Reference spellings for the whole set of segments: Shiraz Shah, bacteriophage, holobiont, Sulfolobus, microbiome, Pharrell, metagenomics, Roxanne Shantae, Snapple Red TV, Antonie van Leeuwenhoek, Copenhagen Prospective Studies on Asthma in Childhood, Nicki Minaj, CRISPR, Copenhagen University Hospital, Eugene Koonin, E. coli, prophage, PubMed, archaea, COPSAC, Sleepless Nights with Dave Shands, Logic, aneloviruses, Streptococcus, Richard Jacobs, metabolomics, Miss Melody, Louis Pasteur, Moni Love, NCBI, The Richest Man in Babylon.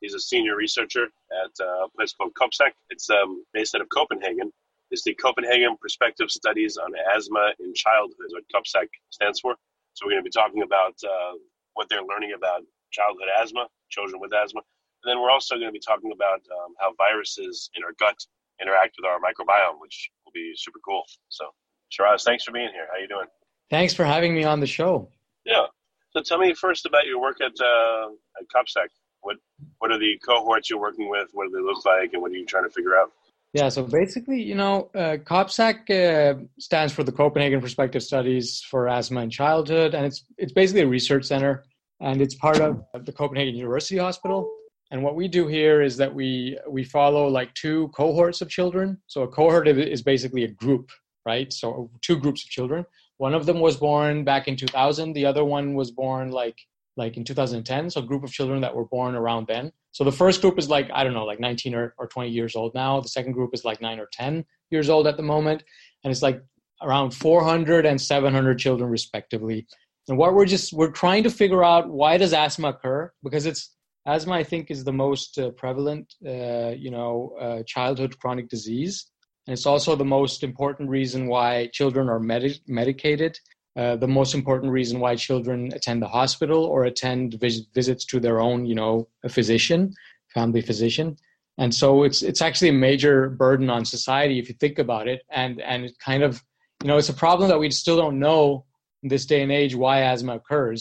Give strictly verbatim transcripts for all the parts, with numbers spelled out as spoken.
He's a senior researcher at a place called COPSEC. It's um, based out of Copenhagen. It's the Copenhagen Prospective Studies on Asthma in Childhood, what COPSEC stands for. So we're going to be talking about uh, what they're learning about childhood asthma, children with asthma. And then we're also going to be talking about um, how viruses in our gut interact with our microbiome, which will be super cool. So, Shiraz, thanks for being here. How are you doing? Thanks for having me on the show. Yeah. So tell me first about your work at, uh, at COPSEC. What what are the cohorts you're working with? What do they look like? And what are you trying to figure out? Yeah, so basically, you know, uh, COPSEC uh, stands for the Copenhagen Prospective Studies for Asthma in Childhood. And it's it's basically a research center. And it's part of the Copenhagen University Hospital. And what we do here is that we, we follow like two cohorts of children. So a cohort is basically a group, right? So two groups of children. One of them was born back in two thousand. The other one was born like like in two thousand ten, so a group of children that were born around then. So the first group is like, I don't know, like nineteen or, or twenty years old now. The second group is like nine or ten years old at the moment. And it's like around four hundred and seven hundred children respectively. And what we're just, we're trying to figure out, why does asthma occur? Because it's, asthma I think is the most uh, prevalent, uh, you know, uh, childhood chronic disease. And it's also the most important reason why children are med- medicated. Uh, the most important reason why children attend the hospital or attend vis- visits to their own, you know, a physician, family physician. And so it's it's actually a major burden on society if you think about it. And and it kind of, you know, it's a problem that we still don't know in this day and age why asthma occurs.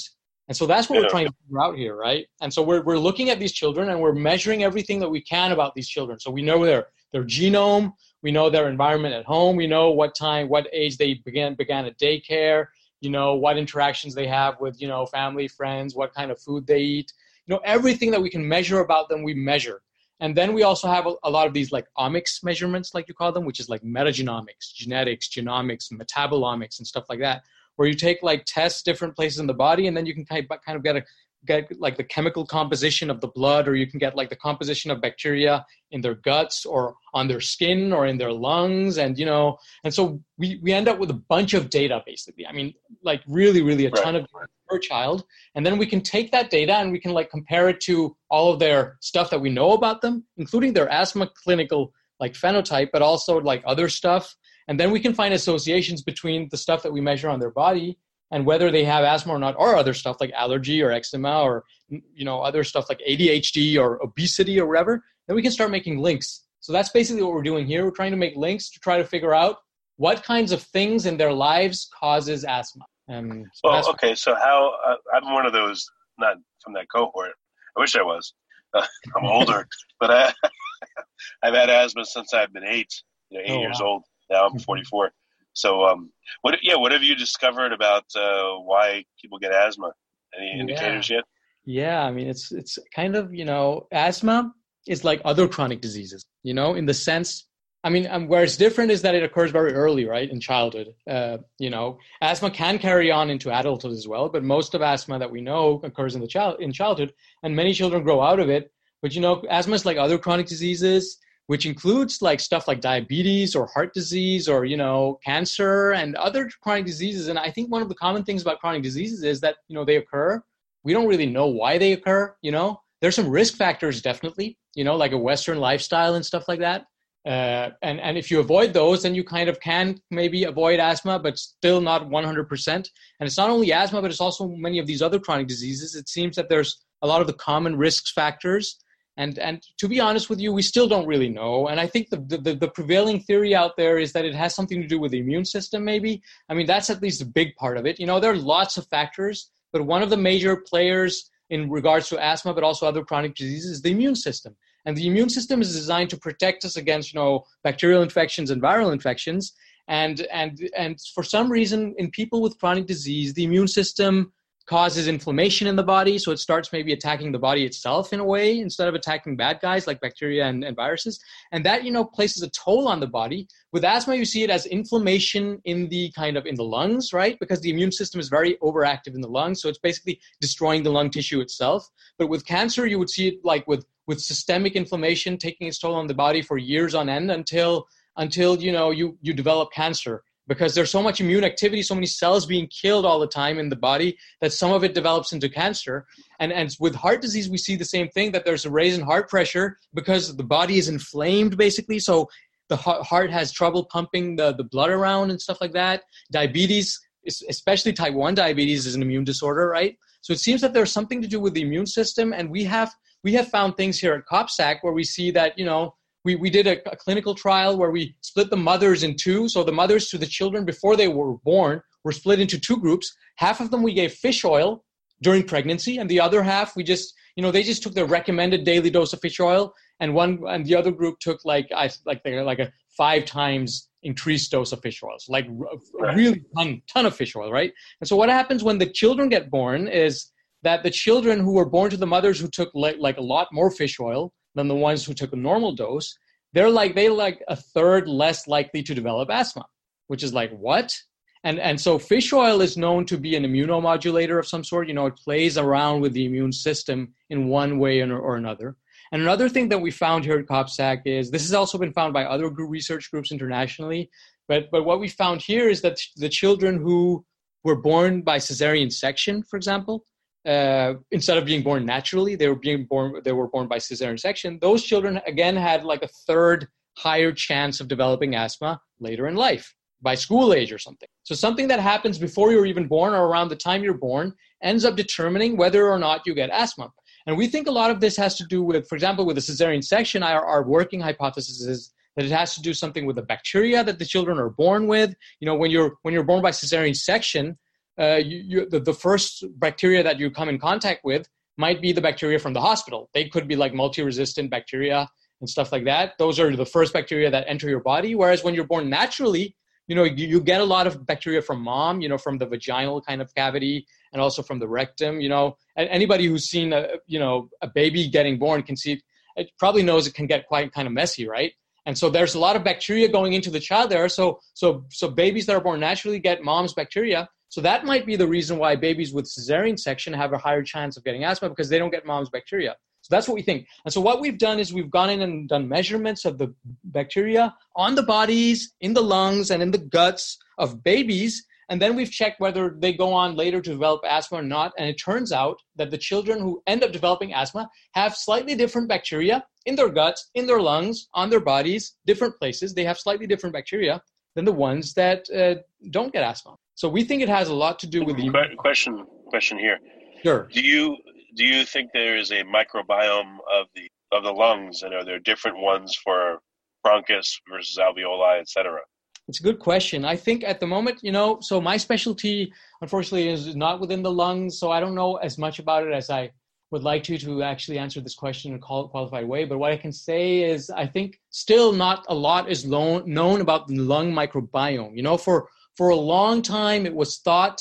And so that's what yeah. we're trying to figure out here, right? And so we're we're looking at these children and we're measuring everything that we can about these children. So we know their their genome, we know their environment at home, we know what time, what age they began began at daycare. You know, what interactions they have with, you know, family, friends, what kind of food they eat, you know, everything that we can measure about them, we measure. And then we also have a, a lot of these like omics measurements, like you call them, which is like metagenomics, genetics, genomics, metabolomics, and stuff like that, where you take like tests different places in the body, and then you can kind of, kind of get a get like the chemical composition of the blood, or you can get like the composition of bacteria in their guts or on their skin or in their lungs. And, you know, and so we, we end up with a bunch of data basically. I mean, like really, really a right. ton of data per child. And then we can take that data and we can like compare it to all of their stuff that we know about them, including their asthma clinical like phenotype, but also like other stuff. And then we can find associations between the stuff that we measure on their body and whether they have asthma or not, or other stuff like allergy or eczema or, you know, other stuff like A D H D or obesity or whatever, then we can start making links. So that's basically what we're doing here. We're trying to make links to try to figure out what kinds of things in their lives causes asthma. Um, so well, okay, so how, uh, I'm one of those, not from that cohort. I wish I was. Uh, I'm older, but I, I've had asthma since I've been eight, you know, eight oh, wow. years old. Now I'm forty-four. So, um, what? Yeah, what have you discovered about uh, why people get asthma? Any indicators yeah. yet? Yeah, I mean, it's it's kind of, you know, asthma is like other chronic diseases, you know, in the sense, I mean, um, where it's different is that it occurs very early, right, in childhood. Uh, you know, asthma can carry on into adulthood as well, but most of asthma that we know occurs in the child in childhood, and many children grow out of it. But, you know, asthma is like other chronic diseases, which includes like stuff like diabetes or heart disease or, you know, cancer and other chronic diseases. And I think one of the common things about chronic diseases is that, you know, they occur. We don't really know why they occur. You know, there's some risk factors, definitely, you know, like a Western lifestyle and stuff like that. Uh, and, and if you avoid those, then you kind of can maybe avoid asthma, but still not one hundred percent. And it's not only asthma, but it's also many of these other chronic diseases. It seems that there's a lot of the common risk factors. And and to be honest with you, we still don't really know. And I think the, the, the prevailing theory out there is that it has something to do with the immune system, maybe. I mean, that's at least a big part of it. You know, there are lots of factors, but one of the major players in regards to asthma, but also other chronic diseases, is the immune system. And the immune system is designed to protect us against, you know, bacterial infections and viral infections. And, and, and for some reason, in people with chronic disease, the immune system causes inflammation in the body. So it starts maybe attacking the body itself in a way, instead of attacking bad guys like bacteria and, and viruses. And that, you know, places a toll on the body. With asthma, you see it as inflammation in the kind of in the lungs, right? Because the immune system is very overactive in the lungs. So it's basically destroying the lung tissue itself. But with cancer, you would see it like with, with systemic inflammation taking its toll on the body for years on end until, until you know, you, you develop cancer. Because there's so much immune activity, so many cells being killed all the time in the body that some of it develops into cancer. And, and with heart disease, we see the same thing, that there's a raise in heart pressure because the body is inflamed, basically. So the heart has trouble pumping the, the blood around and stuff like that. Diabetes, especially type one diabetes, is an immune disorder, right? So it seems that there's something to do with the immune system. And we have we have found things here at COPSAC where we see that, you know, We we did a, a clinical trial where we split the mothers in two. So the mothers to the children before they were born were split into two groups. Half of them we gave fish oil during pregnancy, and the other half we just, you know, they just took their recommended daily dose of fish oil, and one and the other group took like I like they like a five times increased dose of fish oil, so like a really ton ton of fish oil, right? And so what happens when the children get born is that the children who were born to the mothers who took like, like a lot more fish oil than the ones who took a normal dose, they're like, they like a third less likely to develop asthma, which is like, what? And and so fish oil is known to be an immunomodulator of some sort. You know, it plays around with the immune system in one way or, or another. And another thing that we found here at COPSAC is, this has also been found by other group research groups internationally, but, but what we found here is that the children who were born by cesarean section, for example, Uh, instead of being born naturally, they were being born. They were born by cesarean section. Those children again had like a third higher chance of developing asthma later in life, by school age or something. So something that happens before you're even born or around the time you're born ends up determining whether or not you get asthma. And we think a lot of this has to do with, for example, with the cesarean section. Our, our working hypothesis is that it has to do something with the bacteria that the children are born with. You know, when you're when you're born by cesarean section. Uh, you, you, the, the first bacteria that you come in contact with might be the bacteria from the hospital. They could be like multi-resistant bacteria and stuff like that. Those are the first bacteria that enter your body. Whereas when you're born naturally, you know, you, you get a lot of bacteria from mom, you know, from the vaginal kind of cavity and also from the rectum, you know. And anybody who's seen, a, you know, a baby getting born can see, it probably knows it can get quite kind of messy, right? And so there's a lot of bacteria going into the child there. So, so, so babies that are born naturally get mom's bacteria. So that might be the reason why babies with cesarean section have a higher chance of getting asthma, because they don't get mom's bacteria. So that's what we think. And so what we've done is we've gone in and done measurements of the bacteria on the bodies, in the lungs, and in the guts of babies. And then we've checked whether they go on later to develop asthma or not. And it turns out that the children who end up developing asthma have slightly different bacteria in their guts, in their lungs, on their bodies, different places. They have slightly different bacteria than the ones that uh, don't get asthma. So we think it has a lot to do with the question. Question here. Sure. Do you do you think there is a microbiome of the of the lungs, and are there different ones for bronchus versus alveoli, et cetera? It's a good question. I think at the moment, you know, so my specialty, unfortunately, is not within the lungs, so I don't know as much about it as I would like to to actually answer this question in a qualified way. But what I can say is, I think still not a lot is lo- known about the lung microbiome. You know, for For a long time, it was thought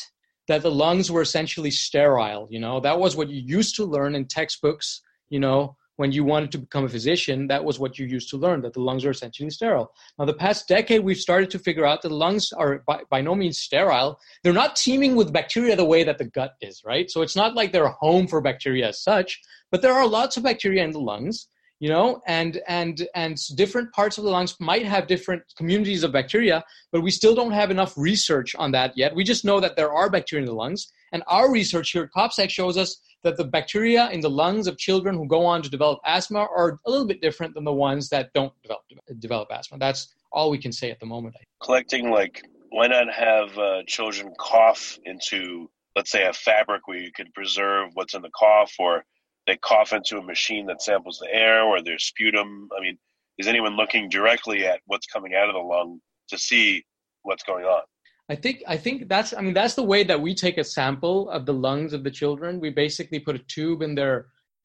that the lungs were essentially sterile. You know, that was what you used to learn in textbooks, you know, when you wanted to become a physician. That was what you used to learn, that the lungs are essentially sterile. Now, the past decade, we've started to figure out that the lungs are by, by no means sterile. They're not teeming with bacteria the way that the gut is, right? So it's not like they're home for bacteria as such, but there are lots of bacteria in the lungs. You know, and and and different parts of the lungs might have different communities of bacteria, but we still don't have enough research on that yet. We just know that there are bacteria in the lungs. And our research here at COPSAC shows us that the bacteria in the lungs of children who go on to develop asthma are a little bit different than the ones that don't develop develop asthma. That's all we can say at the moment. Collecting, like, why not have uh, children cough into, let's say, a fabric where you could preserve what's in the cough, or they cough into a machine that samples the air or their sputum. I mean, is anyone looking directly at what's coming out of the lung to see what's going on? I think I think that's, I mean, that's the way that we take a sample of the lungs of the children. We basically put a tube in their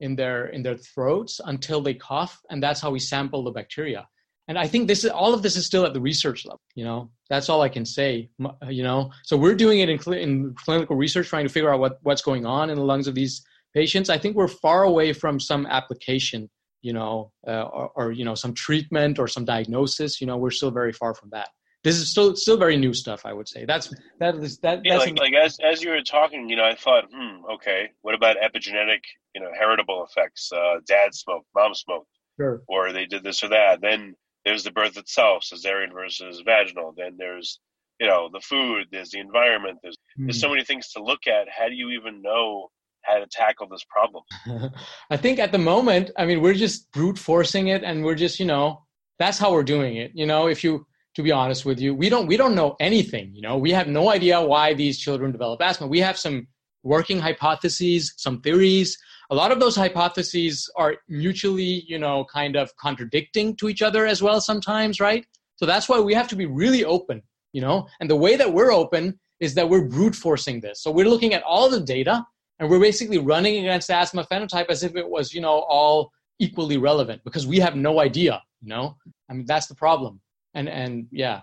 in their in their throats until they cough, and that's how we sample the bacteria. And I think this is all of this is still at the research level. You know, that's all I can say. You know, so we're doing it in, cl- in clinical research, trying to figure out what, what's going on in the lungs of these patients. I think we're far away from some application, you know, uh, or, or you know, some treatment or some diagnosis. You know, we're still very far from that. This is still still very new stuff, I would say. That's that is that. Yeah, that's like, like as as you were talking, you know, I thought, hmm, okay, what about epigenetic, you know, heritable effects? Uh, dad smoked, mom smoked, sure, or they did this or that. Then there's the birth itself, cesarean versus vaginal. Then there's, you know, the food, there's the environment. There's, mm. there's so many things to look at. How do you even know how to tackle this problem? I think at the moment, I mean, we're just brute forcing it, and we're just, you know, that's how we're doing it. You know, if you, to be honest with you, we don't, we don't know anything. You know, we have no idea why these children develop asthma. We have some working hypotheses, some theories. A lot of those hypotheses are mutually, you know, kind of contradicting to each other as well sometimes, right? So that's why we have to be really open, you know? And the way that we're open is that we're brute forcing this. So we're looking at all the data, and we're basically running against the asthma phenotype as if it was, you know, all equally relevant, because we have no idea, you know? I mean, that's the problem. And, and yeah.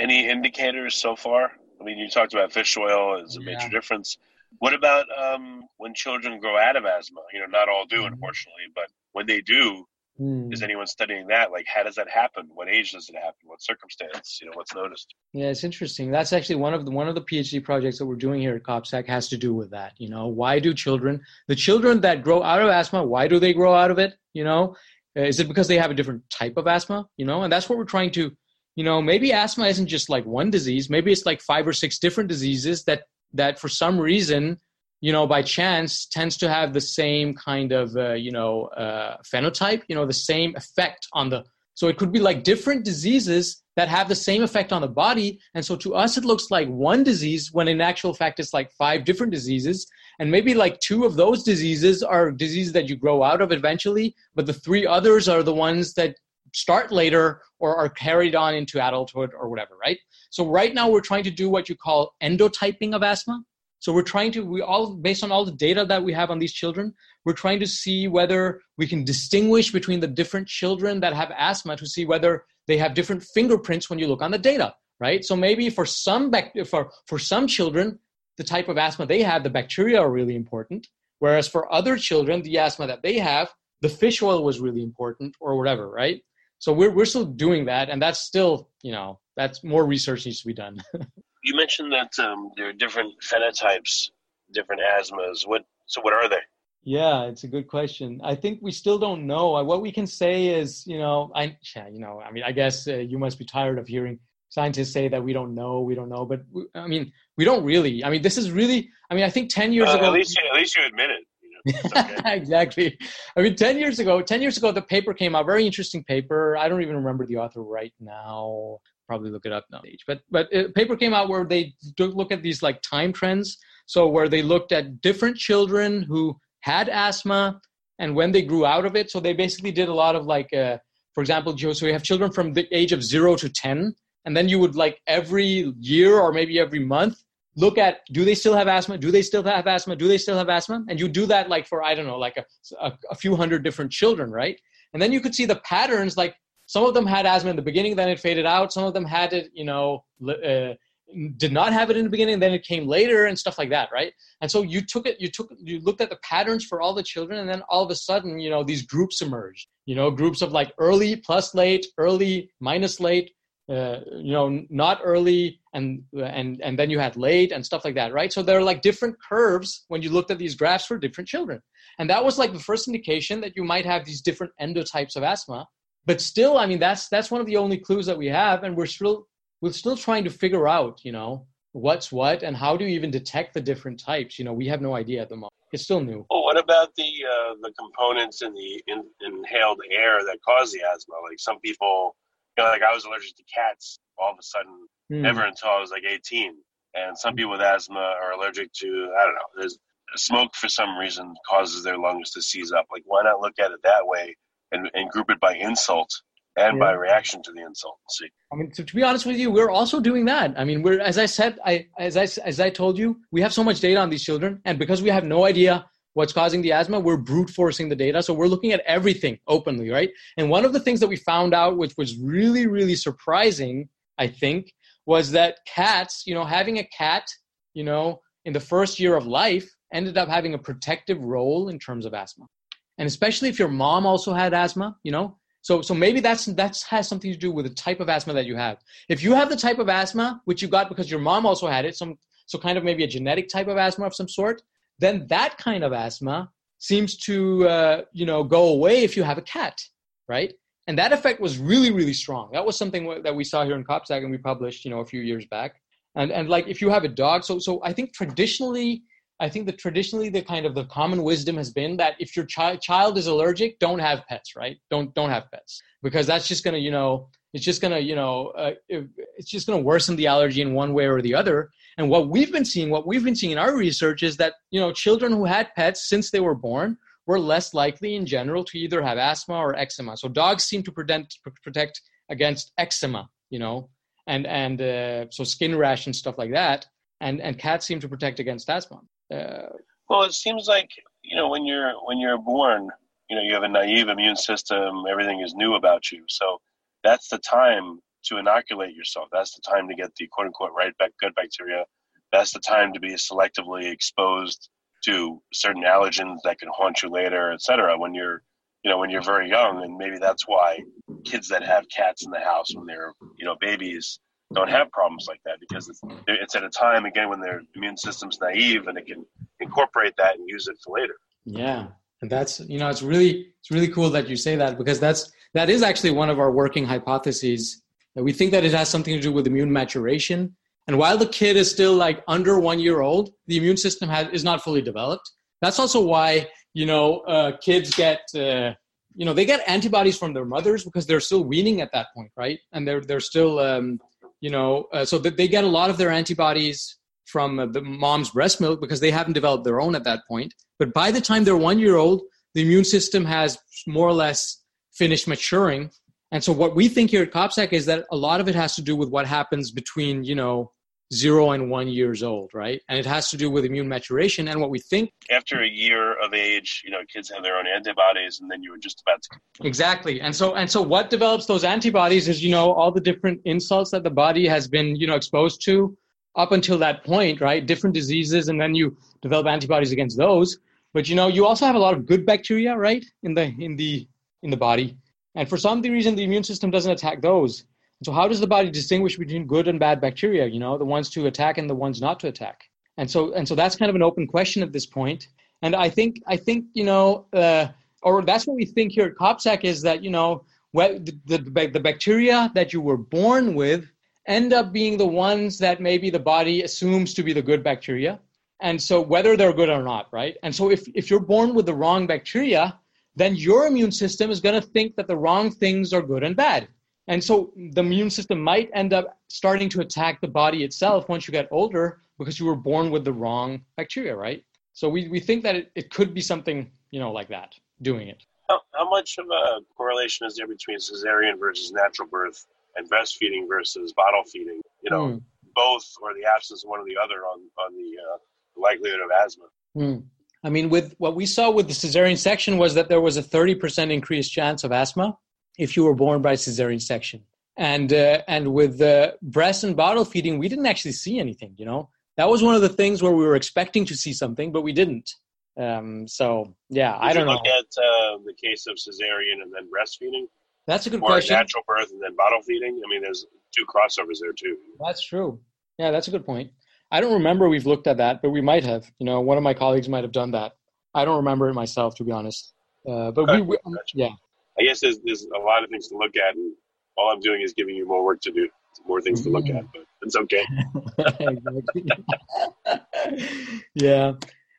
Any indicators so far? I mean, you talked about fish oil as a yeah. major difference. What about um, when children grow out of asthma? You know, not all do, unfortunately, but when they do, mm. is anyone studying that? Like, how does that happen? What age does it happen? What circumstance? You know, what's noticed? Yeah, it's interesting. That's actually one of the one of the PhD projects that we're doing here at COPSAC has to do with that. You know, why do children, the children that grow out of asthma, why do they grow out of it? You know, is it because they have a different type of asthma? You know, and that's what we're trying to, you know, maybe asthma isn't just like one disease. Maybe it's like five or six different diseases that that for some reason, you know, by chance tends to have the same kind of, uh, you know, uh, phenotype, you know, the same effect on the, so it could be like different diseases that have the same effect on the body. And so to us, it looks like one disease when in actual fact, it's like five different diseases. And maybe like two of those diseases are diseases that you grow out of eventually, but the three others are the ones that start later or are carried on into adulthood or whatever, right? So right now we're trying to do what you call endotyping of asthma. So we're trying to, we all, based on all the data that we have on these children, we're trying to see whether we can distinguish between the different children that have asthma to see whether they have different fingerprints when you look on the data, right? So maybe for some, for, for some children, the type of asthma they have, the bacteria are really important. Whereas for other children, the asthma that they have, the fish oil was really important or whatever, right? So we're we're still doing that, and that's still, you know, that's more research needs to be done. You mentioned that um, there are different phenotypes, different asthmas. What so what are they? Yeah, it's a good question. I think we still don't know. What we can say is, you know, I yeah, you know, I mean, I guess uh, you must be tired of hearing scientists say that we don't know, we don't know, but we, I mean, we don't really. I mean, this is really. I mean, I think ten years uh, ago. At least, at least you admit it. Okay. Exactly. I mean, ten years ago, ten years ago, the paper came out, very interesting paper. I don't even remember the author right now. Probably look it up now. But, but a paper came out where they look at these like time trends. So where they looked at different children who had asthma and when they grew out of it. So they basically did a lot of like, uh, for example, so you have children from the age of zero to ten, and then you would like every year or maybe every month, look at, do they still have asthma? Do they still have asthma? Do they still have asthma? And you do that like for, I don't know, like a, a, a few hundred different children, right? And then you could see the patterns, like some of them had asthma in the beginning, then it faded out. Some of them had it, you know, uh, did not have it in the beginning, then it came later and stuff like that, right? And so you took it, you took, you looked at the patterns for all the children, and then all of a sudden, you know, these groups emerged, you know, groups of like early plus late, early minus late, Uh, you know, not early, and and and then you had late and stuff like that, right? So there are like different curves when you looked at these graphs for different children. And that was like the first indication that you might have these different endotypes of asthma. But still, I mean, that's that's one of the only clues that we have. And we're still, we're still trying to figure out, you know, what's what and how do you even detect the different types? You know, we have no idea at the moment. It's still new. Well, what about the uh, the components in the in, inhaled air that cause the asthma? Like some people... You know, like I was allergic to cats all of a sudden, mm. never until I was like eighteen. And some people with asthma are allergic to, I don't know, there's smoke for some reason causes their lungs to seize up. Like, why not look at it that way and, and group it by insult and yeah. by reaction to the insult? See, I mean, to, to be honest with you, we're also doing that. I mean, we're, as I said, I as I as I told you, we have so much data on these children, and because we have no idea what's causing the asthma, we're brute forcing the data. So we're looking at everything openly, right? And one of the things that we found out, which was really, really surprising, I think, was that cats, you know, having a cat, you know, in the first year of life ended up having a protective role in terms of asthma. And especially if your mom also had asthma, you know, so so maybe that's that's has something to do with the type of asthma that you have. If you have the type of asthma, which you got because your mom also had it, some so kind of maybe a genetic type of asthma of some sort, then that kind of asthma seems to, uh, you know, go away if you have a cat, right? And that effect was really, really strong. That was something that we saw here in COPSAC and we published, you know, a few years back. And and like if you have a dog, so so I think traditionally, I think that traditionally the kind of the common wisdom has been that if your chi- child is allergic, don't have pets, right? Don't don't have pets because that's just gonna, you know, it's just gonna, you know, uh, it's just gonna worsen the allergy in one way or the other. And what we've been seeing, what we've been seeing in our research is that, you know, children who had pets since they were born were less likely in general to either have asthma or eczema. So dogs seem to protect protect against eczema, you know, and and uh, so skin rash and stuff like that. And and cats seem to protect against asthma. Uh, well, it seems like, you know, when you're when you're born, you know, you have a naive immune system. Everything is new about you. So that's the time to inoculate yourself. That's the time to get the quote unquote right back good bacteria. That's the time to be selectively exposed to certain allergens that can haunt you later, et cetera, when you're, you know, when you're very young. And maybe that's why kids that have cats in the house when they're, you know, babies don't have problems like that, because it's, it's at a time, again, when their immune system's naive and it can incorporate that and use it for later. Yeah. And that's, you know, it's really, it's really cool that you say that, because that's, that is actually one of our working hypotheses, that we think that it has something to do with immune maturation. And while the kid is still like under one year old, the immune system has, is not fully developed. That's also why, you know, uh, kids get, uh, you know, they get antibodies from their mothers because they're still weaning at that point, right? And they're they're still, um, you know, uh, so that they get a lot of their antibodies from uh, the mom's breast milk because they haven't developed their own at that point. But by the time they're one year old, the immune system has more or less finished maturing. And so what we think here at COPSAC is that a lot of it has to do with what happens between, you know, zero and one years old, right? And it has to do with immune maturation. And what we think after a year of age, you know, kids have their own antibodies, and then you were just about to exactly. And so, and so, what develops those antibodies is, you know, all the different insults that the body has been, you know, exposed to up until that point, right? Different diseases, and then you develop antibodies against those. But you know, you also have a lot of good bacteria, right, in the in the in the body. And for some reason, the immune system doesn't attack those. So how does the body distinguish between good and bad bacteria, you know, the ones to attack and the ones not to attack? And so and so that's kind of an open question at this point. And I think, I think you know, uh, or that's what we think here at COPSAC is that, you know, the, the, the bacteria that you were born with end up being the ones that maybe the body assumes to be the good bacteria. And so whether they're good or not, right? And so if, if you're born with the wrong bacteria, then your immune system is going to think that the wrong things are good and bad. And so the immune system might end up starting to attack the body itself once you get older because you were born with the wrong bacteria, right? So we, we think that it, it could be something, you know, like that, doing it. How, how much of a correlation is there between cesarean versus natural birth and breastfeeding versus bottle feeding? You know, mm. both or the absence of one or the other on, on the uh, likelihood of asthma. Mm. I mean, with what we saw with the cesarean section was that there was a thirty percent increased chance of asthma if you were born by cesarean section. And uh, and with the breast and bottle feeding, we didn't actually see anything, you know? That was one of the things where we were expecting to see something, but we didn't. Um, so, yeah, Did I don't you know. Did you look at uh, the case of cesarean and then breastfeeding? That's a good or question. Or natural birth and then bottle feeding? I mean, there's two crossovers there, too. That's true. Yeah, that's a good point. I don't remember we've looked at that, but we might have. You know, one of my colleagues might have done that. I don't remember it myself, to be honest. Uh, but okay, we, we gotcha. yeah. I guess there's, there's a lot of things to look at, and all I'm doing is giving you more work to do, more things to look at, but it's okay. Yeah.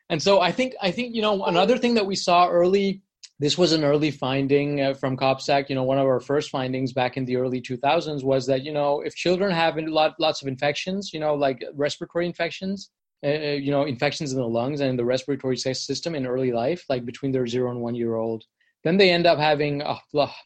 And so I think, I think, you know, another thing that we saw early, this was an early finding uh, from COPSAC, you know, one of our first findings back in the early two thousands was that, you know, if children have a lot, lots of infections, you know, like respiratory infections, uh, you know, infections in the lungs and in the respiratory system in early life, like between their zero and one year old, then they end up having a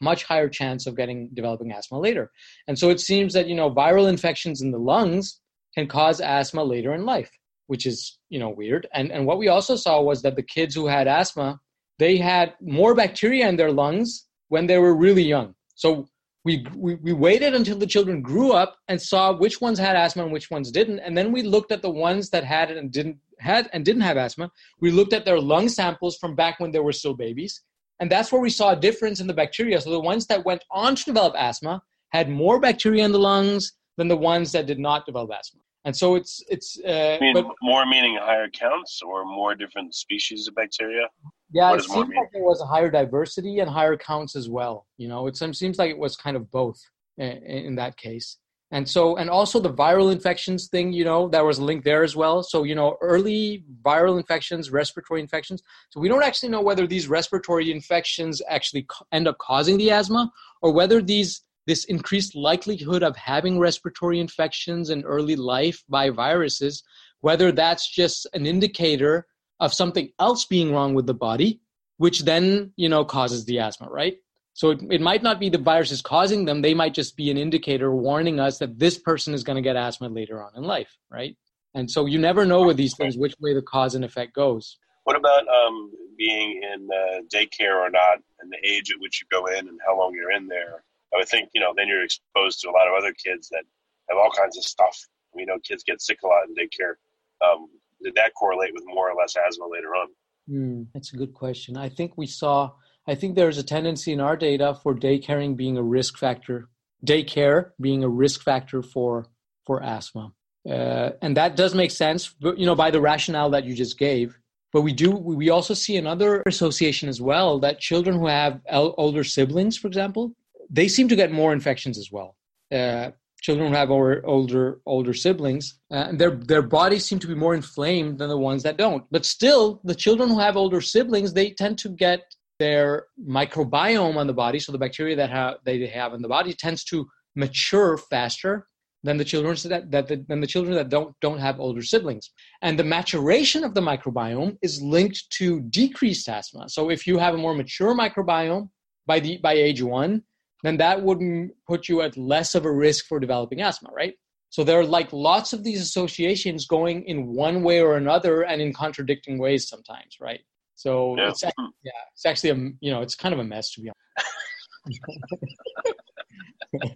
much higher chance of getting developing asthma later. And so it seems that, you know, viral infections in the lungs can cause asthma later in life. which is, you know, weird. And and what we also saw was that the kids who had asthma, they had more bacteria in their lungs when they were really young. So we, we we waited until the children grew up and saw which ones had asthma and which ones didn't. And then we looked at the ones that had it and didn't had and didn't have asthma. We looked at their lung samples from back when they were still babies. And that's where we saw a difference in the bacteria. So the ones that went on to develop asthma had more bacteria in the lungs than the ones that did not develop asthma. And so it's... it's uh, I mean, but, more meaning higher counts or more different species of bacteria? Yeah, what it seems like there was a higher diversity and higher counts as well. You know, it seems like it was kind of both in, in that case. And so, and also the viral infections thing, you know, that was linked there as well. So, you know, early viral infections, respiratory infections. So we don't actually know whether these respiratory infections actually end up causing the asthma or whether these this increased likelihood of having respiratory infections in early life by viruses, whether that's just an indicator of something else being wrong with the body, which then, you know, causes the asthma, right? So it, it might not be the viruses causing them. They might just be an indicator warning us that this person is going to get asthma later on in life, right? And so you never know with these things which way the cause and effect goes. What about um, being in uh, daycare or not, and the age at which you go in and how long you're in there? I would think, you know, then you're exposed to a lot of other kids that have all kinds of stuff. We know kids get sick a lot in daycare. Um, did that correlate with more or less asthma later on? Mm, that's a good question. I think we saw, I think there's a tendency in our data for daycaring being a risk factor, daycare being a risk factor for, for asthma. Uh, and that does make sense, you know, by the rationale that you just gave. But we do, we also see another association as well, that children who have older siblings, for example, they seem to get more infections as well. Uh, children who have older, older, older siblings, uh, and their their bodies seem to be more inflamed than the ones that don't. But still, the children who have older siblings, they tend to get their microbiome on the body, so the bacteria that ha- they have in the body tends to mature faster than the children that, that the, than the children that don't don't have older siblings. And the maturation of the microbiome is linked to decreased asthma. So if you have a more mature microbiome by the by age one, then that wouldn't put you at less of a risk for developing asthma, right? So there are like lots of these associations going in one way or another and in contradicting ways sometimes, right? So yeah, it's actually, yeah, it's actually a, you know, it's kind of a mess, to be honest.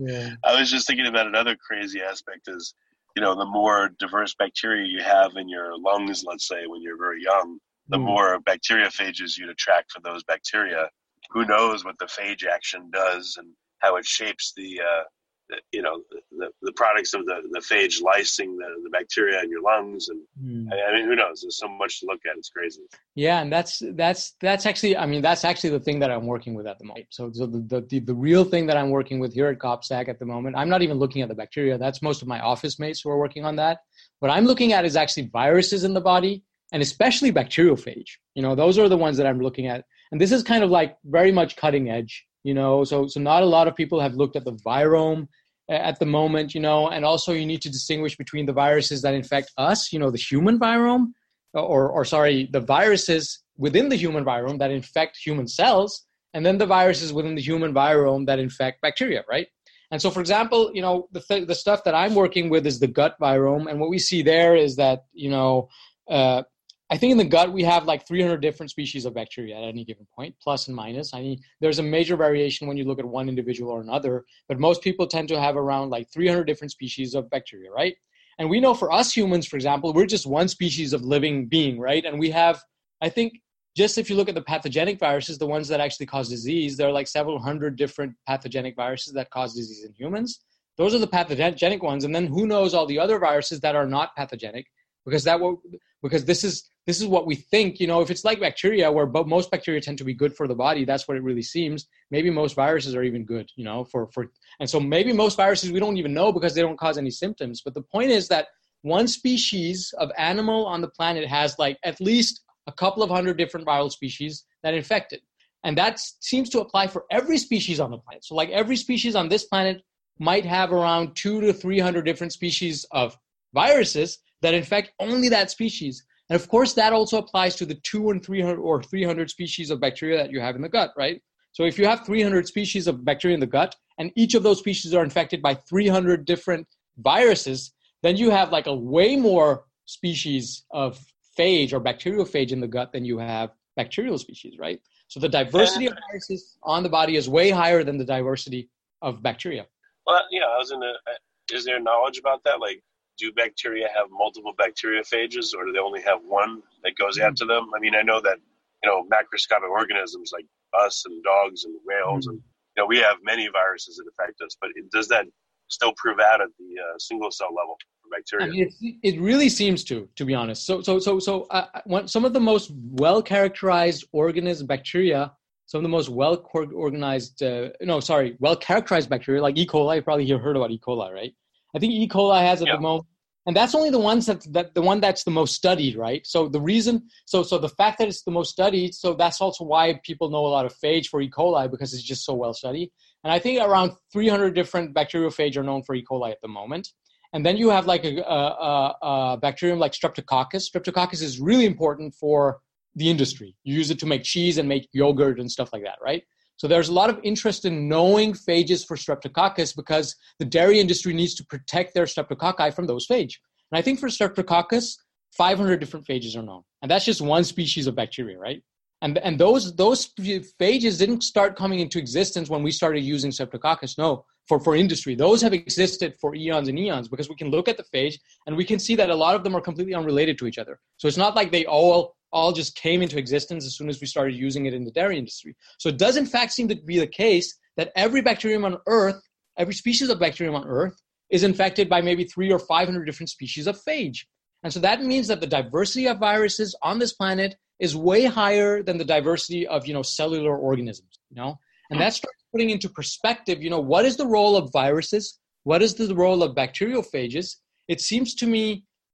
Yeah. I was just thinking about another crazy aspect is, you know, the more diverse bacteria you have in your lungs, let's say, when you're very young, the mm. more bacteriophages you'd attract for those bacteria. Who knows what the phage action does and how it shapes the, uh, the you know, the, the products of the, the phage lysing the, the bacteria in your lungs. And mm. I mean, who knows? There's so much to look at. It's crazy. Yeah. And that's, that's, that's actually, I mean, that's actually the thing that I'm working with at the moment. So, so the, the, the, the real thing that I'm working with here at COPSAC at the moment, I'm not even looking at the bacteria. That's most of my office mates who are working on that. What I'm looking at is actually viruses in the body, and especially bacteriophage. You know, those are the ones that I'm looking at. And this is kind of like very much cutting edge, you know, so so not a lot of people have looked at the virome at the moment, you know, and also you need to distinguish between the viruses that infect us, you know, the human virome, or or sorry, the viruses within the human virome that infect human cells, and then the viruses within the human virome that infect bacteria, right? And so, for example, you know, the th- the stuff that I'm working with is the gut virome, and what we see there is that, you know, uh, I think in the gut, we have like three hundred different species of bacteria at any given point, plus and minus. I mean, there's a major variation when you look at one individual or another, but most people tend to have around like three hundred different species of bacteria, right? And we know for us humans, for example, we're just one species of living being, right? And we have, I think, just if you look at the pathogenic viruses, the ones that actually cause disease, there are like several hundred different pathogenic viruses that cause disease in humans. Those are the pathogenic ones. And then who knows all the other viruses that are not pathogenic, because that will, because this is, This is what we think, you know, if it's like bacteria where bo- most bacteria tend to be good for the body, that's what it really seems. Maybe most viruses are even good, you know, for, for, and so maybe most viruses we don't even know because they don't cause any symptoms. But the point is that one species of animal on the planet has like at least a couple of hundred different viral species that infect it. And that seems to apply for every species on the planet. So like every species on this planet might have around two to three hundred different species of viruses that infect only that species. And of course, that also applies to the two and three hundred or three hundred species of bacteria that you have in the gut, right? So if you have three hundred species of bacteria in the gut, and each of those species are infected by three hundred different viruses, then you have like a way more species of phage or bacteriophage in the gut than you have bacterial species, right? So the diversity of viruses on the body is way higher than the diversity of bacteria. Well, yeah, I was in a, is there knowledge about that? Like, do bacteria have multiple bacteriophages, or do they only have one that goes mm-hmm. after them? I mean, I know that, you know, macroscopic organisms like us and dogs and whales, mm-hmm. and, you know, we have many viruses that affect us, but it, does that still prove out at the uh, single cell level for bacteria? I mean, it, it really seems to, to be honest. So, so, so, so uh, one, some of the most well-characterized organisms, bacteria, some of the most well-organized, uh, no, sorry, well-characterized bacteria, like E. coli, you probably heard about E. coli, right? I think E. coli has at yeah. the moment, and that's only the ones that, that the one that's the most studied, right? So the reason, so so the fact that it's the most studied, so that's also why people know a lot of phage for E. coli, because it's just so well studied. And I think around three hundred different bacteriophage are known for E. coli at the moment. And then you have like a, a, a, a bacterium like Streptococcus. Streptococcus is really important for the industry. You use it to make cheese and make yogurt and stuff like that, right? So there's a lot of interest in knowing phages for Streptococcus because the dairy industry needs to protect their streptococci from those phage. And I think for Streptococcus, five hundred different phages are known. And that's just one species of bacteria, right? And and those those phages didn't start coming into existence when we started using Streptococcus, no, for, for industry. Those have existed for eons and eons because we can look at the phage and we can see that a lot of them are completely unrelated to each other. So it's not like they all... all just came into existence as soon as we started using it in the dairy industry. So it does in fact seem to be the case that every bacterium on Earth, every species of bacterium on Earth is infected by maybe three or five hundred different species of phage. And so that means that the diversity of viruses on this planet is way higher than the diversity of, you know, cellular organisms, you know? And that starts putting into perspective, you know, what is the role of viruses? What is the role of bacteriophages? It seems to me,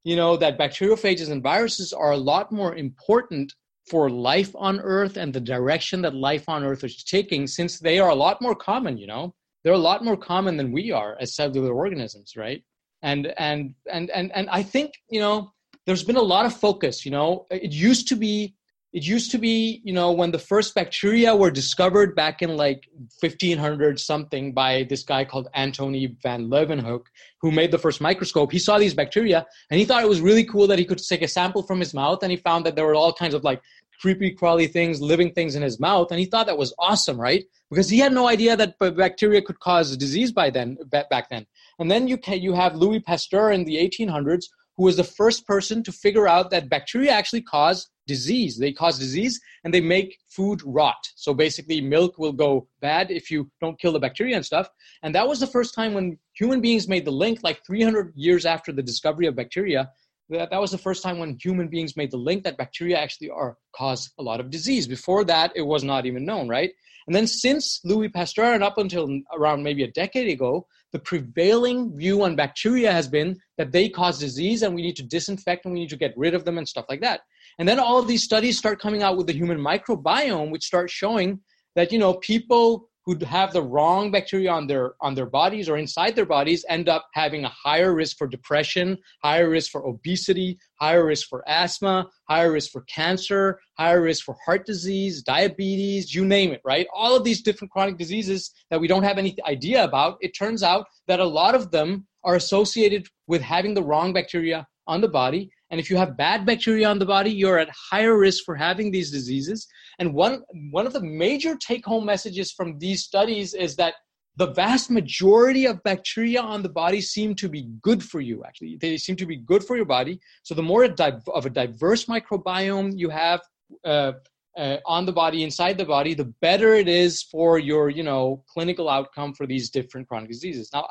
you know, that bacteriophages and viruses are a lot more important for life on Earth and the direction that life on Earth is taking, since they are a lot more common, you know, they're a lot more common than we are as cellular organisms, right? And, and, and, and, and I think, you know, there's been a lot of focus, you know, it used to be, it used to be, you know, when the first bacteria were discovered back in like fifteen hundred something by this guy called Antonie van Leeuwenhoek, who made the first microscope, he saw these bacteria and he thought it was really cool that he could take a sample from his mouth. And he found that there were all kinds of like creepy crawly things, living things in his mouth. And he thought that was awesome, right? Because he had no idea that bacteria could cause disease by then, back then. And then you can, you have Louis Pasteur in the eighteen hundreds, who was the first person to figure out that bacteria actually cause disease. They cause disease and they make food rot. So basically milk will go bad if you don't kill the bacteria and stuff. And that was the first time when human beings made the link, like three hundred years after the discovery of bacteria, that, that was the first time when human beings made the link that bacteria actually are cause a lot of disease. Before that, it was not even known, right? And then since Louis Pasteur and up until around maybe a decade ago, the prevailing view on bacteria has been that they cause disease and we need to disinfect and we need to get rid of them and stuff like that. And then all of these studies start coming out with the human microbiome, which start showing that, you know, people who have the wrong bacteria on their on their bodies or inside their bodies end up having a higher risk for depression, higher risk for obesity, higher risk for asthma, higher risk for cancer, higher risk for heart disease, diabetes, you name it, right? All of these different chronic diseases that we don't have any idea about, it turns out that a lot of them are associated with having the wrong bacteria on the body. And if you have bad bacteria on the body, you're at higher risk for having these diseases. And one, one of the major take-home messages from these studies is that the vast majority of bacteria on the body seem to be good for you, actually. They seem to be good for your body. So the more of a diverse microbiome you have uh, uh, on the body, inside the body, the better it is for your, you know, clinical outcome for these different chronic diseases. Now,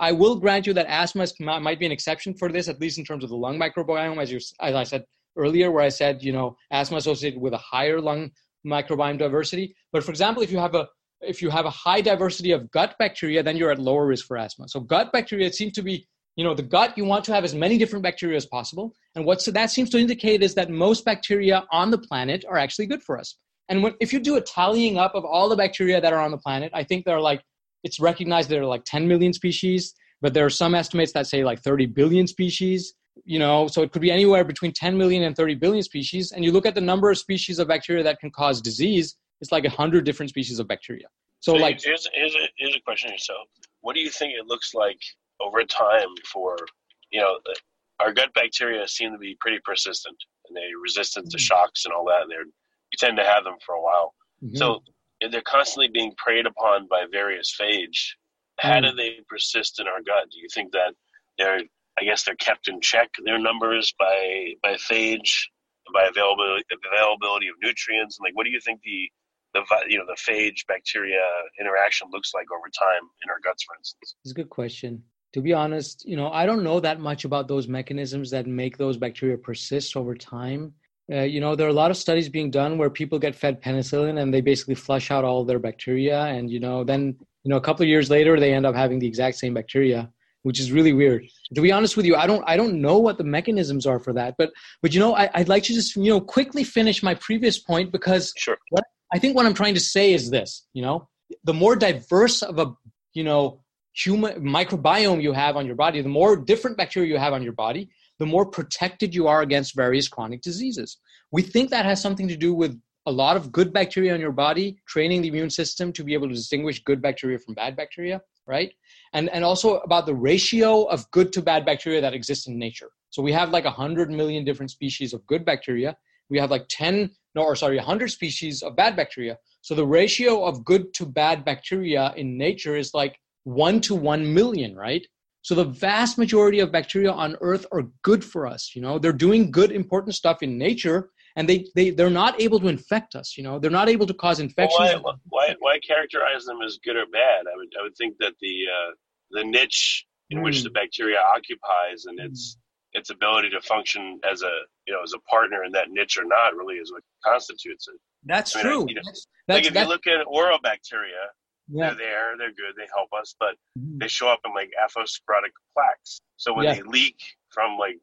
I will grant you that asthma might be an exception for this, at least in terms of the lung microbiome, as you, as I said earlier, where I said, you know, asthma associated with a higher lung microbiome diversity. But for example, if you have a if you have a high diversity of gut bacteria, then you're at lower risk for asthma. So gut bacteria, it seems to be, you know, the gut, you want to have as many different bacteria as possible. And what so that seems to indicate is that most bacteria on the planet are actually good for us. And when, if you do a tallying up of all the bacteria that are on the planet, I think there are like, it's recognized there are like ten million species, but there are some estimates that say like thirty billion species, you know, so it could be anywhere between ten million and thirty billion species. And you look at the number of species of bacteria that can cause disease, it's like one hundred different species of bacteria. So, so like, here's, here's, a, here's a question. So what do you think it looks like over time for, you know, our gut bacteria seem to be pretty persistent, and they're resistant mm-hmm. to shocks and all that. And they're, you tend to have them for a while. Mm-hmm. So they're constantly being preyed upon by various phage. How mm-hmm. do they persist in our gut? Do you think that they're, I guess they're kept in check, their numbers, by by phage, by availability availability of nutrients? And like, what do you think the the you know the phage bacteria interaction looks like over time in our guts, for instance? It's a good question. To be honest, you know, I don't know that much about those mechanisms that make those bacteria persist over time. Uh, you know, there are a lot of studies being done where people get fed penicillin and they basically flush out all their bacteria, and you know, then you know, a couple of years later they end up having the exact same bacteria, which is really weird. To be honest with you, I don't I don't know what the mechanisms are for that. But but you know, I, I'd like to just, you know, quickly finish my previous point, because sure. what, I think what I'm trying to say is this, you know, the more diverse of a, you know, human microbiome you have on your body, the more different bacteria you have on your body, the more protected you are against various chronic diseases. We think that has something to do with a lot of good bacteria in your body, training the immune system to be able to distinguish good bacteria from bad bacteria, right? And and also about the ratio of good to bad bacteria that exist in nature. So we have like one hundred million different species of good bacteria. We have like ten, no, or sorry, one hundred species of bad bacteria. So the ratio of good to bad bacteria in nature is like one to one million, right? So the vast majority of bacteria on Earth are good for us. You know, they're doing good, important stuff in nature, and they, they, they're not able to infect us, you know. They're not able to cause infections. Well, why, why why characterize them as good or bad? I would I would think that the uh, the niche in mm. which the bacteria occupies and its its ability to function as a you know as a partner in that niche or not really is what constitutes it. That's I mean, true. I, you know, that's, that's, like if that's, you look at orobacteria, yeah. they're there, they're good, they help us, but mm. they show up in like atherosclerotic plaques. So when yeah. they leak from like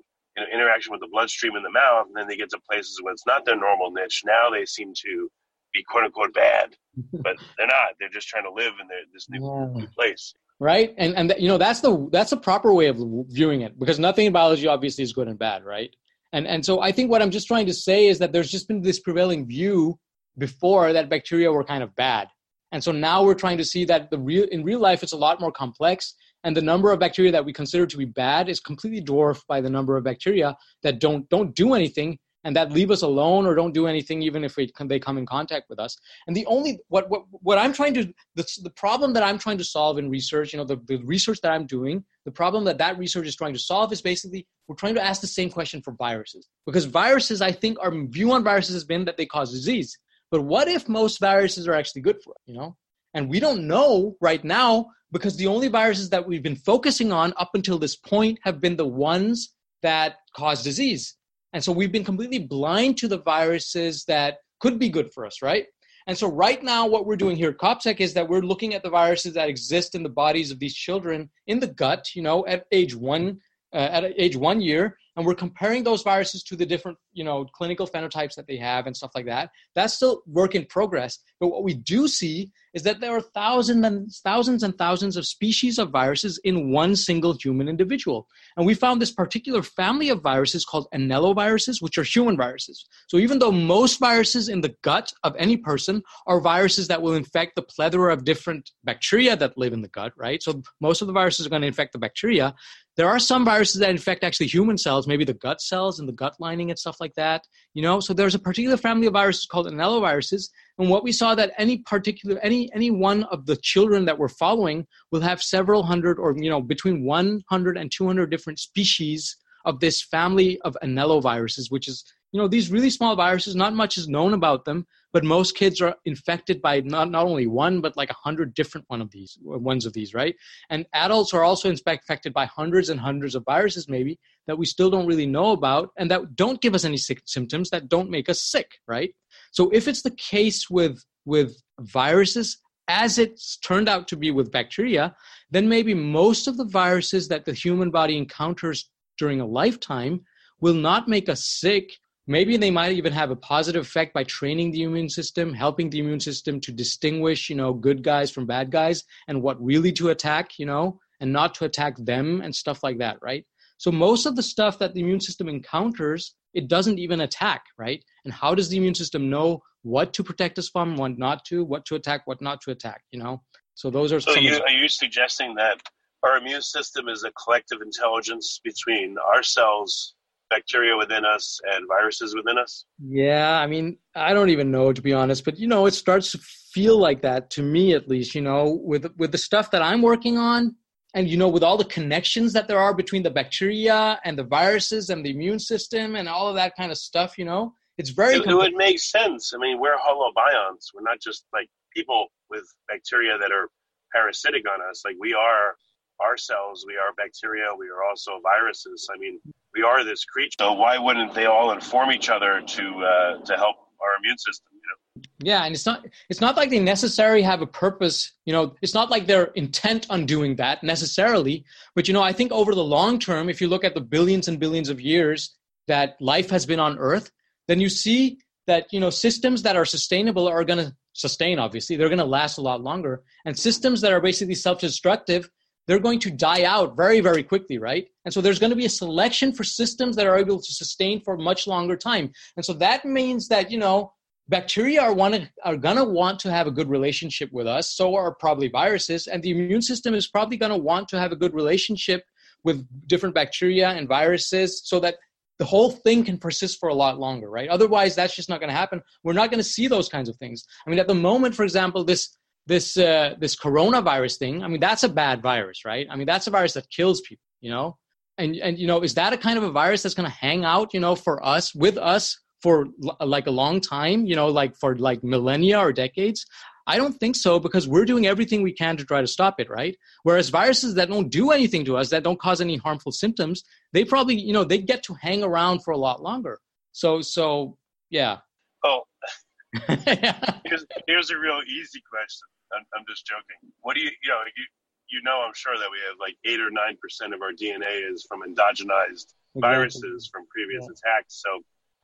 interaction with the bloodstream in the mouth, and then they get to places where it's not their normal niche. Now they seem to be quote unquote bad, but they're not. They're just trying to live in their, this new, yeah. new place. Right. And, and you know, that's the, that's the proper way of viewing it, because nothing in biology obviously is good and bad. Right. And, and so I think what I'm just trying to say is that there's just been this prevailing view before that bacteria were kind of bad. And so now we're trying to see that the real, in real life, it's a lot more complex. And the number of bacteria that we consider to be bad is completely dwarfed by the number of bacteria that don't don't do anything and that leave us alone or don't do anything even if we, they come in contact with us. And the only, what what, what I'm trying to, the, the problem that I'm trying to solve in research, you know, the, the research that I'm doing, the problem that that research is trying to solve is basically we're trying to ask the same question for viruses. Because viruses, I think our view on viruses has been that they cause disease. But what if most viruses are actually good for us, you know? And we don't know right now, because the only viruses that we've been focusing on up until this point have been the ones that cause disease. And so we've been completely blind to the viruses that could be good for us, right? And so right now what we're doing here at COPSEC is that we're looking at the viruses that exist in the bodies of these children in the gut, you know, at age one, uh, at age one year. And we're comparing those viruses to the different, you know, clinical phenotypes that they have and stuff like that. That's still work in progress. But what we do see is that there are thousands and thousands and thousands of species of viruses in one single human individual. And we found this particular family of viruses called aneloviruses, which are human viruses. So even though most viruses in the gut of any person are viruses that will infect the plethora of different bacteria that live in the gut, right? So most of the viruses are going to infect the bacteria. There are some viruses that infect actually human cells, maybe the gut cells and the gut lining and stuff like that, you know? So there's a particular family of viruses called aneloviruses. And what we saw that any particular, any, any one of the children that we're following will have several hundred or, you know, between one hundred and two hundred different species of this family of aneloviruses, which is, you know, these really small viruses, not much is known about them, but most kids are infected by not, not only one, but like a hundred different one of these, ones of these, right? And adults are also infected by hundreds and hundreds of viruses maybe that we still don't really know about and that don't give us any sick symptoms, that don't make us sick, right? So if it's the case with with viruses, as it's turned out to be with bacteria, then maybe most of the viruses that the human body encounters during a lifetime will not make us sick. Maybe they might even have a positive effect by training the immune system, helping the immune system to distinguish, you know, good guys from bad guys and what really to attack, you know, and not to attack them and stuff like that, right? So most of the stuff that the immune system encounters, it doesn't even attack, right? And how does the immune system know what to protect us from, what not to, what to attack, what not to attack, you know? So those are so some... So are you suggesting that Our immune system is a collective intelligence between ourselves, bacteria within us, and viruses within us? Yeah, I mean, I don't even know, to be honest, but, you know, it starts to feel like that, to me at least, you know, with with the stuff that I'm working on, and, you know, with all the connections that there are between the bacteria and the viruses and the immune system and all of that kind of stuff, you know, it's very... It, it would make sense. I mean, we're holobionts. We're not just, like, people with bacteria that are parasitic on us. Like, we are ourselves, we are bacteria, we are also viruses. I mean, we are this creature. So why wouldn't they all inform each other to uh, to help our immune system, you know? Yeah, and it's not it's not like they necessarily have a purpose, you know, it's not like they're intent on doing that necessarily, but, you know, I think over the long term, if you look at the billions and billions of years that life has been on Earth, then you see that, you know, systems that are sustainable are going to sustain, obviously. They're going to last a lot longer. And systems that are basically self-destructive, they're going to die out very, very quickly, right? And so there's going to be a selection for systems that are able to sustain for much longer time. And so that means that, you know, bacteria are, wanna, are going to want to have a good relationship with us. So are probably viruses. And the immune system is probably going to want to have a good relationship with different bacteria and viruses so that the whole thing can persist for a lot longer, right? Otherwise, that's just not going to happen. We're not going to see those kinds of things. I mean, at the moment, for example, this this uh, this coronavirus thing, I mean, that's a bad virus, right? I mean, that's a virus that kills people, you know? And, and you know, is that a kind of a virus that's going to hang out, you know, for us, with us for l- like a long time, you know, like for like millennia or decades? I don't think so, because we're doing everything we can to try to stop it, right? Whereas viruses that don't do anything to us, that don't cause any harmful symptoms, they probably, you know, they get to hang around for a lot longer. So, so yeah. Oh, yeah. Here's, here's a real easy question. I'm, I'm just joking. What do you, you know, you, you know, I'm sure that we have like eight or nine percent of our D N A is from endogenized exactly. viruses from previous yeah. attacks. So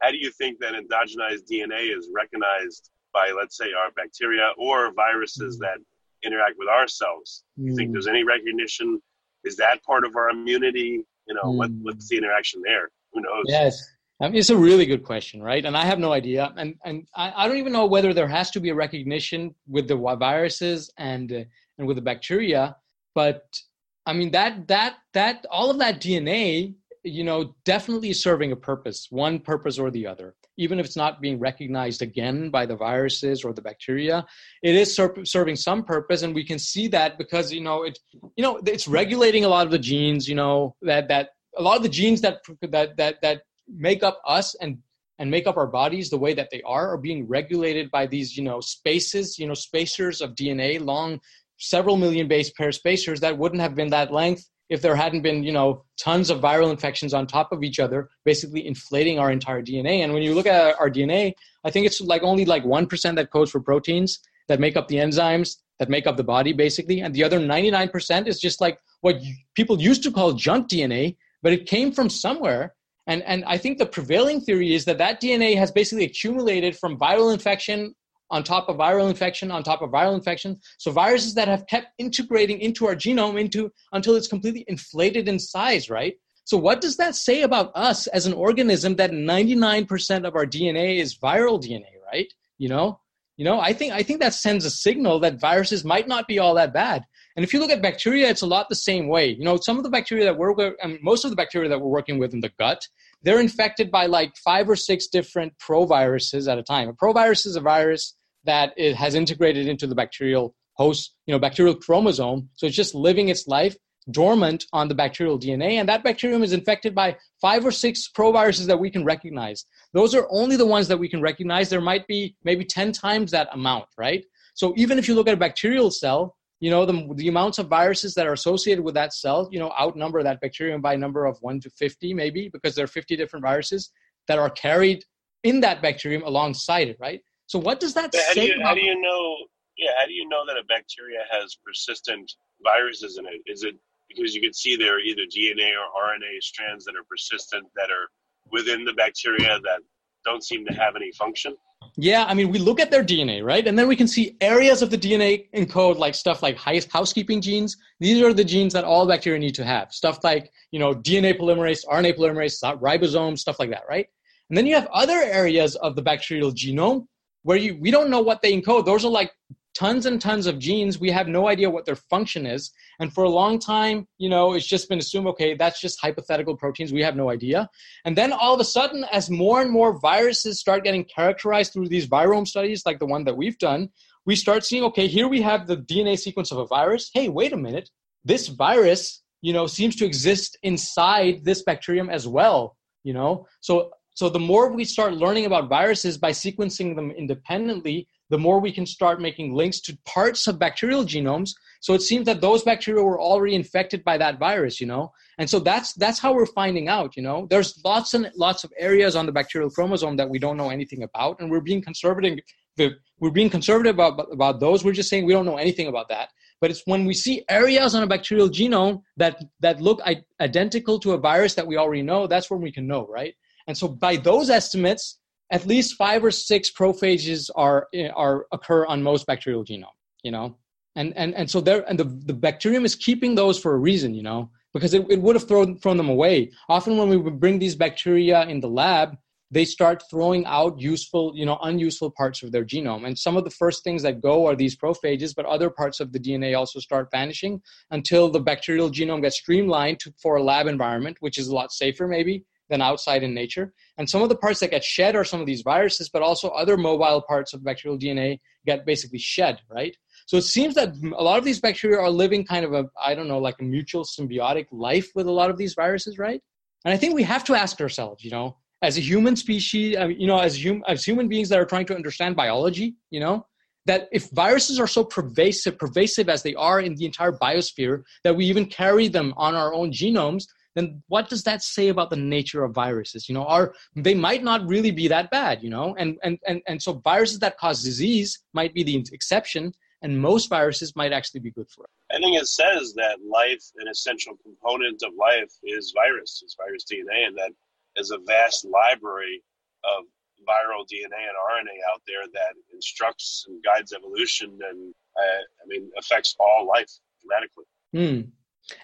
how do you think that endogenized D N A is recognized by, let's say, our bacteria or viruses that interact with ourselves? Mm. You think there's any recognition? Is that part of our immunity? You know, mm. what, what's the interaction there? Who knows? Yes. I mean, it's a really good question, right? And I have no idea. And and I, I don't even know whether there has to be a recognition with the viruses and uh, and with the bacteria. But I mean, that that that all of that D N A, you know, definitely is serving a purpose, one purpose or the other. Even if it's not being recognized again by the viruses or the bacteria, it is ser- serving some purpose. And we can see that because, you know, it, you know, it's regulating a lot of the genes, you know, that, that a lot of the genes that, that, that, that make up us and, and make up our bodies the way that they are, are being regulated by these, you know, spaces, you know, spacers of D N A, long, several million base pair spacers that wouldn't have been that length if there hadn't been, you know, tons of viral infections on top of each other, basically inflating our entire D N A. And when you look at our D N A, I think it's like only like one percent that codes for proteins that make up the enzymes that make up the body, basically. And the other ninety-nine percent is just like what people used to call junk D N A, but it came from somewhere. And and I think the prevailing theory is that that D N A has basically accumulated from viral infection on top of viral infection, on top of viral infection. So viruses that have kept integrating into our genome into until it's completely inflated in size, right? So what does that say about us as an organism that ninety-nine percent of our D N A is viral D N A, right? You know, you know, I think I think that sends a signal that viruses might not be all that bad. And if you look at bacteria, it's a lot the same way. You know, some of the bacteria that we're, I mean, most of the bacteria that we're working with in the gut, they're infected by like five or six different proviruses at a time. A provirus is a virus that it has integrated into the bacterial host, you know, bacterial chromosome. So it's just living its life dormant on the bacterial D N A. And that bacterium is infected by five or six proviruses that we can recognize. Those are only the ones that we can recognize. There might be maybe ten times that amount, right? So even if you look at a bacterial cell, you know, the, the amounts of viruses that are associated with that cell, you know, outnumber that bacterium by a number of one to fifty maybe, because there are fifty different viruses that are carried in that bacterium alongside it, right? So what does that how say? Do you, how do you know, yeah, how do you know that a bacteria has persistent viruses in it? Is it because you can see there are either D N A or R N A strands that are persistent that are within the bacteria that don't seem to have any function? Yeah, I mean, we look at their D N A, right? And then we can see areas of the D N A encode like stuff like housekeeping genes. These are the genes that all bacteria need to have. Stuff like, you know, D N A polymerase, R N A polymerase, ribosomes, stuff like that, right? And then you have other areas of the bacterial genome where you we don't know what they encode. Those are like tons and tons of genes. We have no idea what their function is. And for a long time, you know, it's just been assumed, okay, that's just hypothetical proteins. We have no idea. And then all of a sudden, as more and more viruses start getting characterized through these virome studies, like the one that we've done, we start seeing, okay, here we have the D N A sequence of a virus. Hey, wait a minute. This virus, you know, seems to exist inside this bacterium as well, you know? So, so the more we start learning about viruses by sequencing them independently, the more we can start making links to parts of bacterial genomes. So it seems that those bacteria were already infected by that virus, you know? And so that's that's how we're finding out, you know? There's lots and lots of areas on the bacterial chromosome that we don't know anything about, and we're being conservative we're being conservative about, about those. We're just saying we don't know anything about that. But it's when we see areas on a bacterial genome that, that look identical to a virus that we already know, that's when we can know, right? And so by those estimates, at least five or six prophages are are occur on most bacterial genome, you know, and and and so there and the, the bacterium is keeping those for a reason, you know, because it, it would have thrown thrown them away. Often when we would bring these bacteria in the lab, they start throwing out useful, you know, unuseful parts of their genome, and some of the first things that go are these prophages, but other parts of the D N A also start vanishing until the bacterial genome gets streamlined to, for a lab environment, which is a lot safer maybe than outside in nature. And some of the parts that get shed are some of these viruses, but also other mobile parts of bacterial D N A get basically shed, right? So it seems that a lot of these bacteria are living kind of a, I don't know, like a mutual symbiotic life with a lot of these viruses, right? And I think we have to ask ourselves, you know, as a human species, you know, as, hum- as human beings that are trying to understand biology, you know, that if viruses are so pervasive, pervasive as they are in the entire biosphere, that we even carry them on our own genomes, then what does that say about the nature of viruses? You know, are they might not really be that bad, you know? And and and and so viruses that cause disease might be the exception, and most viruses might actually be good for us. I think it says that life, an essential component of life, is virus, is virus D N A, and that there's a vast library of viral D N A and R N A out there that instructs and guides evolution and, uh, I mean, affects all life dramatically. Mm.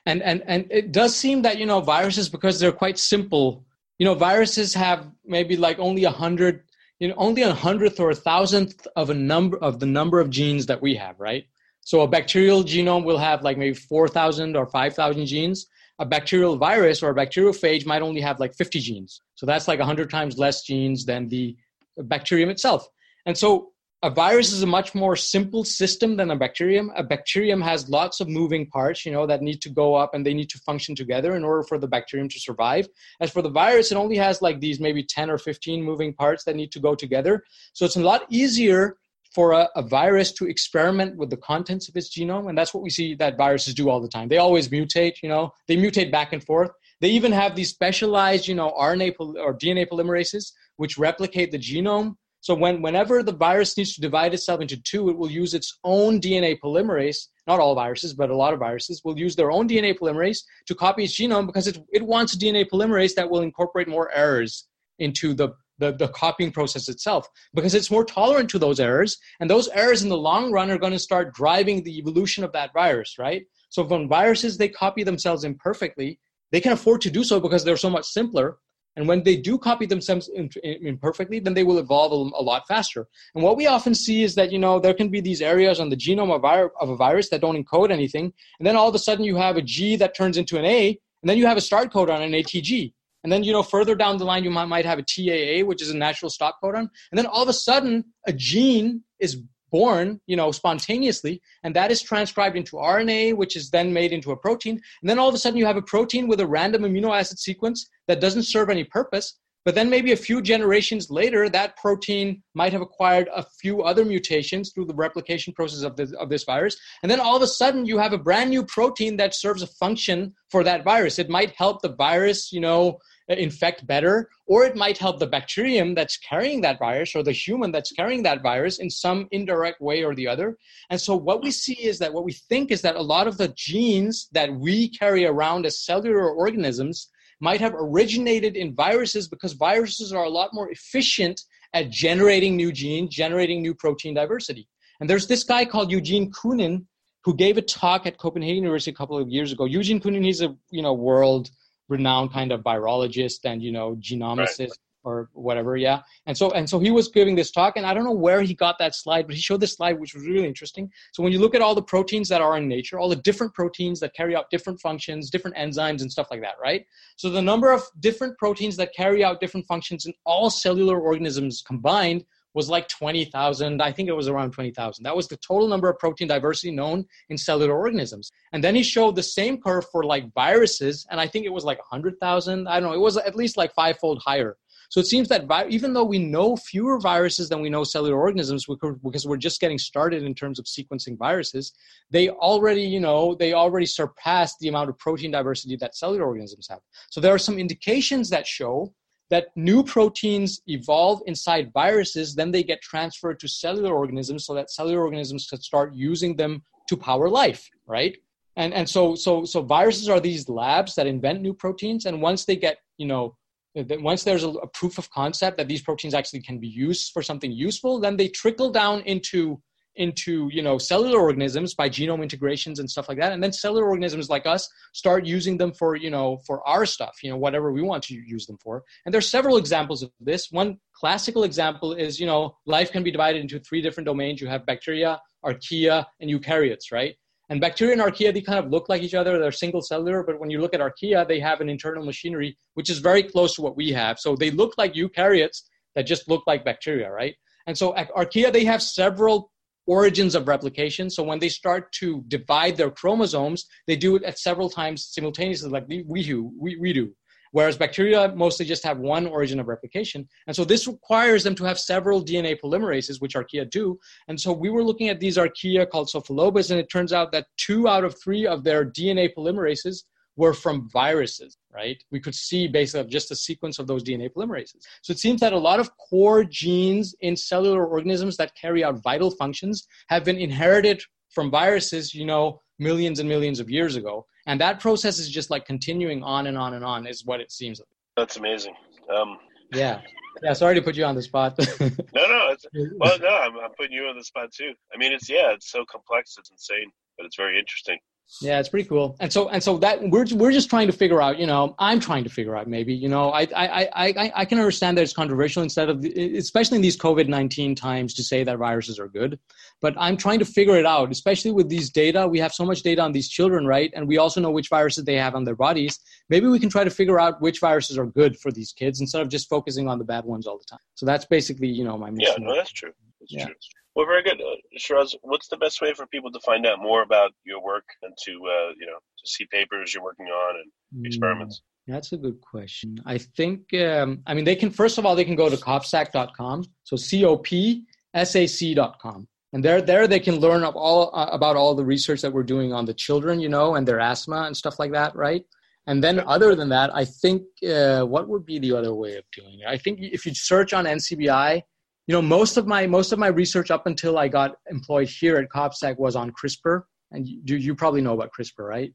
And and and it does seem that, you know, viruses, because they're quite simple, you know, viruses have maybe like only a hundred, you know, only a hundredth or a thousandth of a number of the number of genes that we have, right? So a bacterial genome will have like maybe four thousand or five thousand genes. A bacterial virus or a bacteriophage might only have like fifty genes. So that's like a hundred times less genes than the bacterium itself. And so a virus is a much more simple system than a bacterium. A bacterium has lots of moving parts, you know, that need to go up and they need to function together in order for the bacterium to survive. As for the virus, it only has like these maybe ten or fifteen moving parts that need to go together. So it's a lot easier for a, a virus to experiment with the contents of its genome. And that's what we see that viruses do all the time. They always mutate, you know, they mutate back and forth. They even have these specialized, you know, R N A pol- or D N A polymerases, which replicate the genome. So when, whenever the virus needs to divide itself into two, it will use its own D N A polymerase. Not all viruses, but a lot of viruses will use their own D N A polymerase to copy its genome because it, it wants a D N A polymerase that will incorporate more errors into the, the, the copying process itself because it's more tolerant to those errors. And those errors in the long run are going to start driving the evolution of that virus, right? So when viruses, they copy themselves imperfectly, they can afford to do so because they're so much simpler. And when they do copy themselves imperfectly, then they will evolve a lot faster. And what we often see is that, you know, there can be these areas on the genome of, vir- of a virus that don't encode anything. And then all of a sudden you have a G that turns into an A, and then you have a start codon, an A T G. And then, you know, further down the line, you might, might have a T A A, which is a natural stop codon. And then all of a sudden a gene is born, you know, spontaneously, and that is transcribed into R N A, which is then made into a protein. And then all of a sudden you have a protein with a random amino acid sequence that doesn't serve any purpose. But then maybe a few generations later, that protein might have acquired a few other mutations through the replication process of this, of this virus. And then all of a sudden you have a brand new protein that serves a function for that virus. It might help the virus, you know, infect better, or it might help the bacterium that's carrying that virus or the human that's carrying that virus in some indirect way or the other. And so what we see is that what we think is that a lot of the genes that we carry around as cellular organisms might have originated in viruses because viruses are a lot more efficient at generating new genes, generating new protein diversity. And there's this guy called Eugene Koonin who gave a talk at Copenhagen University a couple of years ago. Eugene Koonin, he's a, you know, world renowned kind of virologist and, you know, genomicist, right. or whatever. Yeah. And so, and so he was giving this talk, and I don't know where he got that slide, but he showed this slide, which was really interesting. So when you look at all the proteins that are in nature, all the different proteins that carry out different functions, different enzymes and stuff like that, right? So the number of different proteins that carry out different functions in all cellular organisms combined was like twenty thousand. I think it was around twenty thousand. That was the total number of protein diversity known in cellular organisms. And then he showed the same curve for like viruses. And I think it was like one hundred thousand. I don't know. It was at least like fivefold higher. So it seems that vi- even though we know fewer viruses than we know cellular organisms, we could, because we're just getting started in terms of sequencing viruses, they already, you know, they already surpassed the amount of protein diversity that cellular organisms have. So there are some indications that show that new proteins evolve inside viruses, then they get transferred to cellular organisms so that cellular organisms could start using them to power life, right? And and so so so viruses are these labs that invent new proteins, and once they get, you know, once there's a proof of concept that these proteins actually can be used for something useful, then they trickle down into into, you know, cellular organisms by genome integrations and stuff like that. And then cellular organisms like us start using them for, you know, for our stuff, you know, whatever we want to use them for. And there's several examples of this. One classical example is, you know, life can be divided into three different domains. You have bacteria, archaea, and eukaryotes, right? And bacteria and archaea, they kind of look like each other. They're single cellular, but when you look at archaea, they have an internal machinery, which is very close to what we have. So they look like eukaryotes that just look like bacteria, right? And so archaea, they have several origins of replication. So when they start to divide their chromosomes, they do it at several times simultaneously, like we do, we, we do. Whereas bacteria mostly just have one origin of replication. And so this requires them to have several D N A polymerases, which archaea do. And so we were looking at these archaea called Sulfolobus, and it turns out that two out of three of their D N A polymerases were from viruses, right? We could see basically just the sequence of those D N A polymerases. So it seems that a lot of core genes in cellular organisms that carry out vital functions have been inherited from viruses, you know, millions and millions of years ago. And that process is just like continuing on and on and on is what it seems like. That's amazing. Um, yeah. Yeah. Sorry to put you on the spot. no, no. It's, well, no, I'm, I'm putting you on the spot too. I mean, it's, yeah, it's so complex. It's insane, but it's very interesting. Yeah, it's pretty cool. And so, and so that we're, we're just trying to figure out, you know, I'm trying to figure out maybe, you know, I, I, I, I can understand that it's controversial instead of, the, especially in these COVID nineteen times, to say that viruses are good, but I'm trying to figure it out, especially with these data. We have so much data on these children, right? And we also know which viruses they have on their bodies. Maybe we can try to figure out which viruses are good for these kids instead of just focusing on the bad ones all the time. So that's basically, you know, my mission. Yeah, no, that's true. That's yeah. true. Well, very good. Uh, Shiraz, what's the best way for people to find out more about your work and to, uh, you know, to see papers you're working on and experiments? Yeah, that's a good question. I think, um, I mean, they can, first of all, they can go to copsac dot com. So C O P S A C dot com. And there, there they can learn of all, uh, about all the research that we're doing on the children, you know, and their asthma and stuff like that, right? And then other than that, I think, uh, what would be the other way of doing it? I think if you search on N C B I, you know, most of my most of my research up until I got employed here at COPSAC was on CRISPR, and you you probably know about CRISPR, right?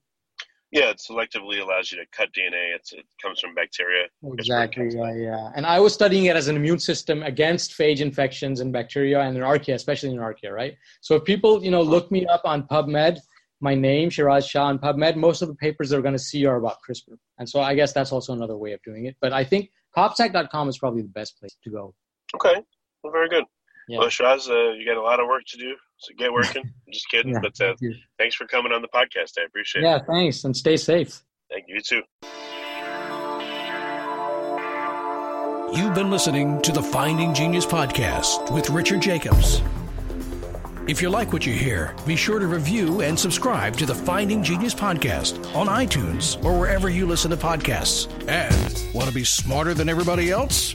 Yeah, it selectively allows you to cut D N A. It's, it comes from bacteria. Exactly. Yeah, yeah. And I was studying it as an immune system against phage infections in bacteria and in archaea, especially in archaea, right? So if people, you know, look me up on PubMed, my name Shiraz Shah on PubMed, most of the papers they're going to see are about CRISPR, and so I guess that's also another way of doing it. But I think copsac dot com is probably the best place to go. Okay. Well, very good. Yeah. Well, Shiraz, uh, you got a lot of work to do, so get working. I'm just kidding, yeah, but uh, thanks for coming on the podcast. I appreciate yeah, it. Yeah, thanks, and stay safe. Thank you, you too. You've been listening to the Finding Genius podcast with Richard Jacobs. If you like what you hear, be sure to review and subscribe to the Finding Genius podcast on iTunes or wherever you listen to podcasts. And want to be smarter than everybody else?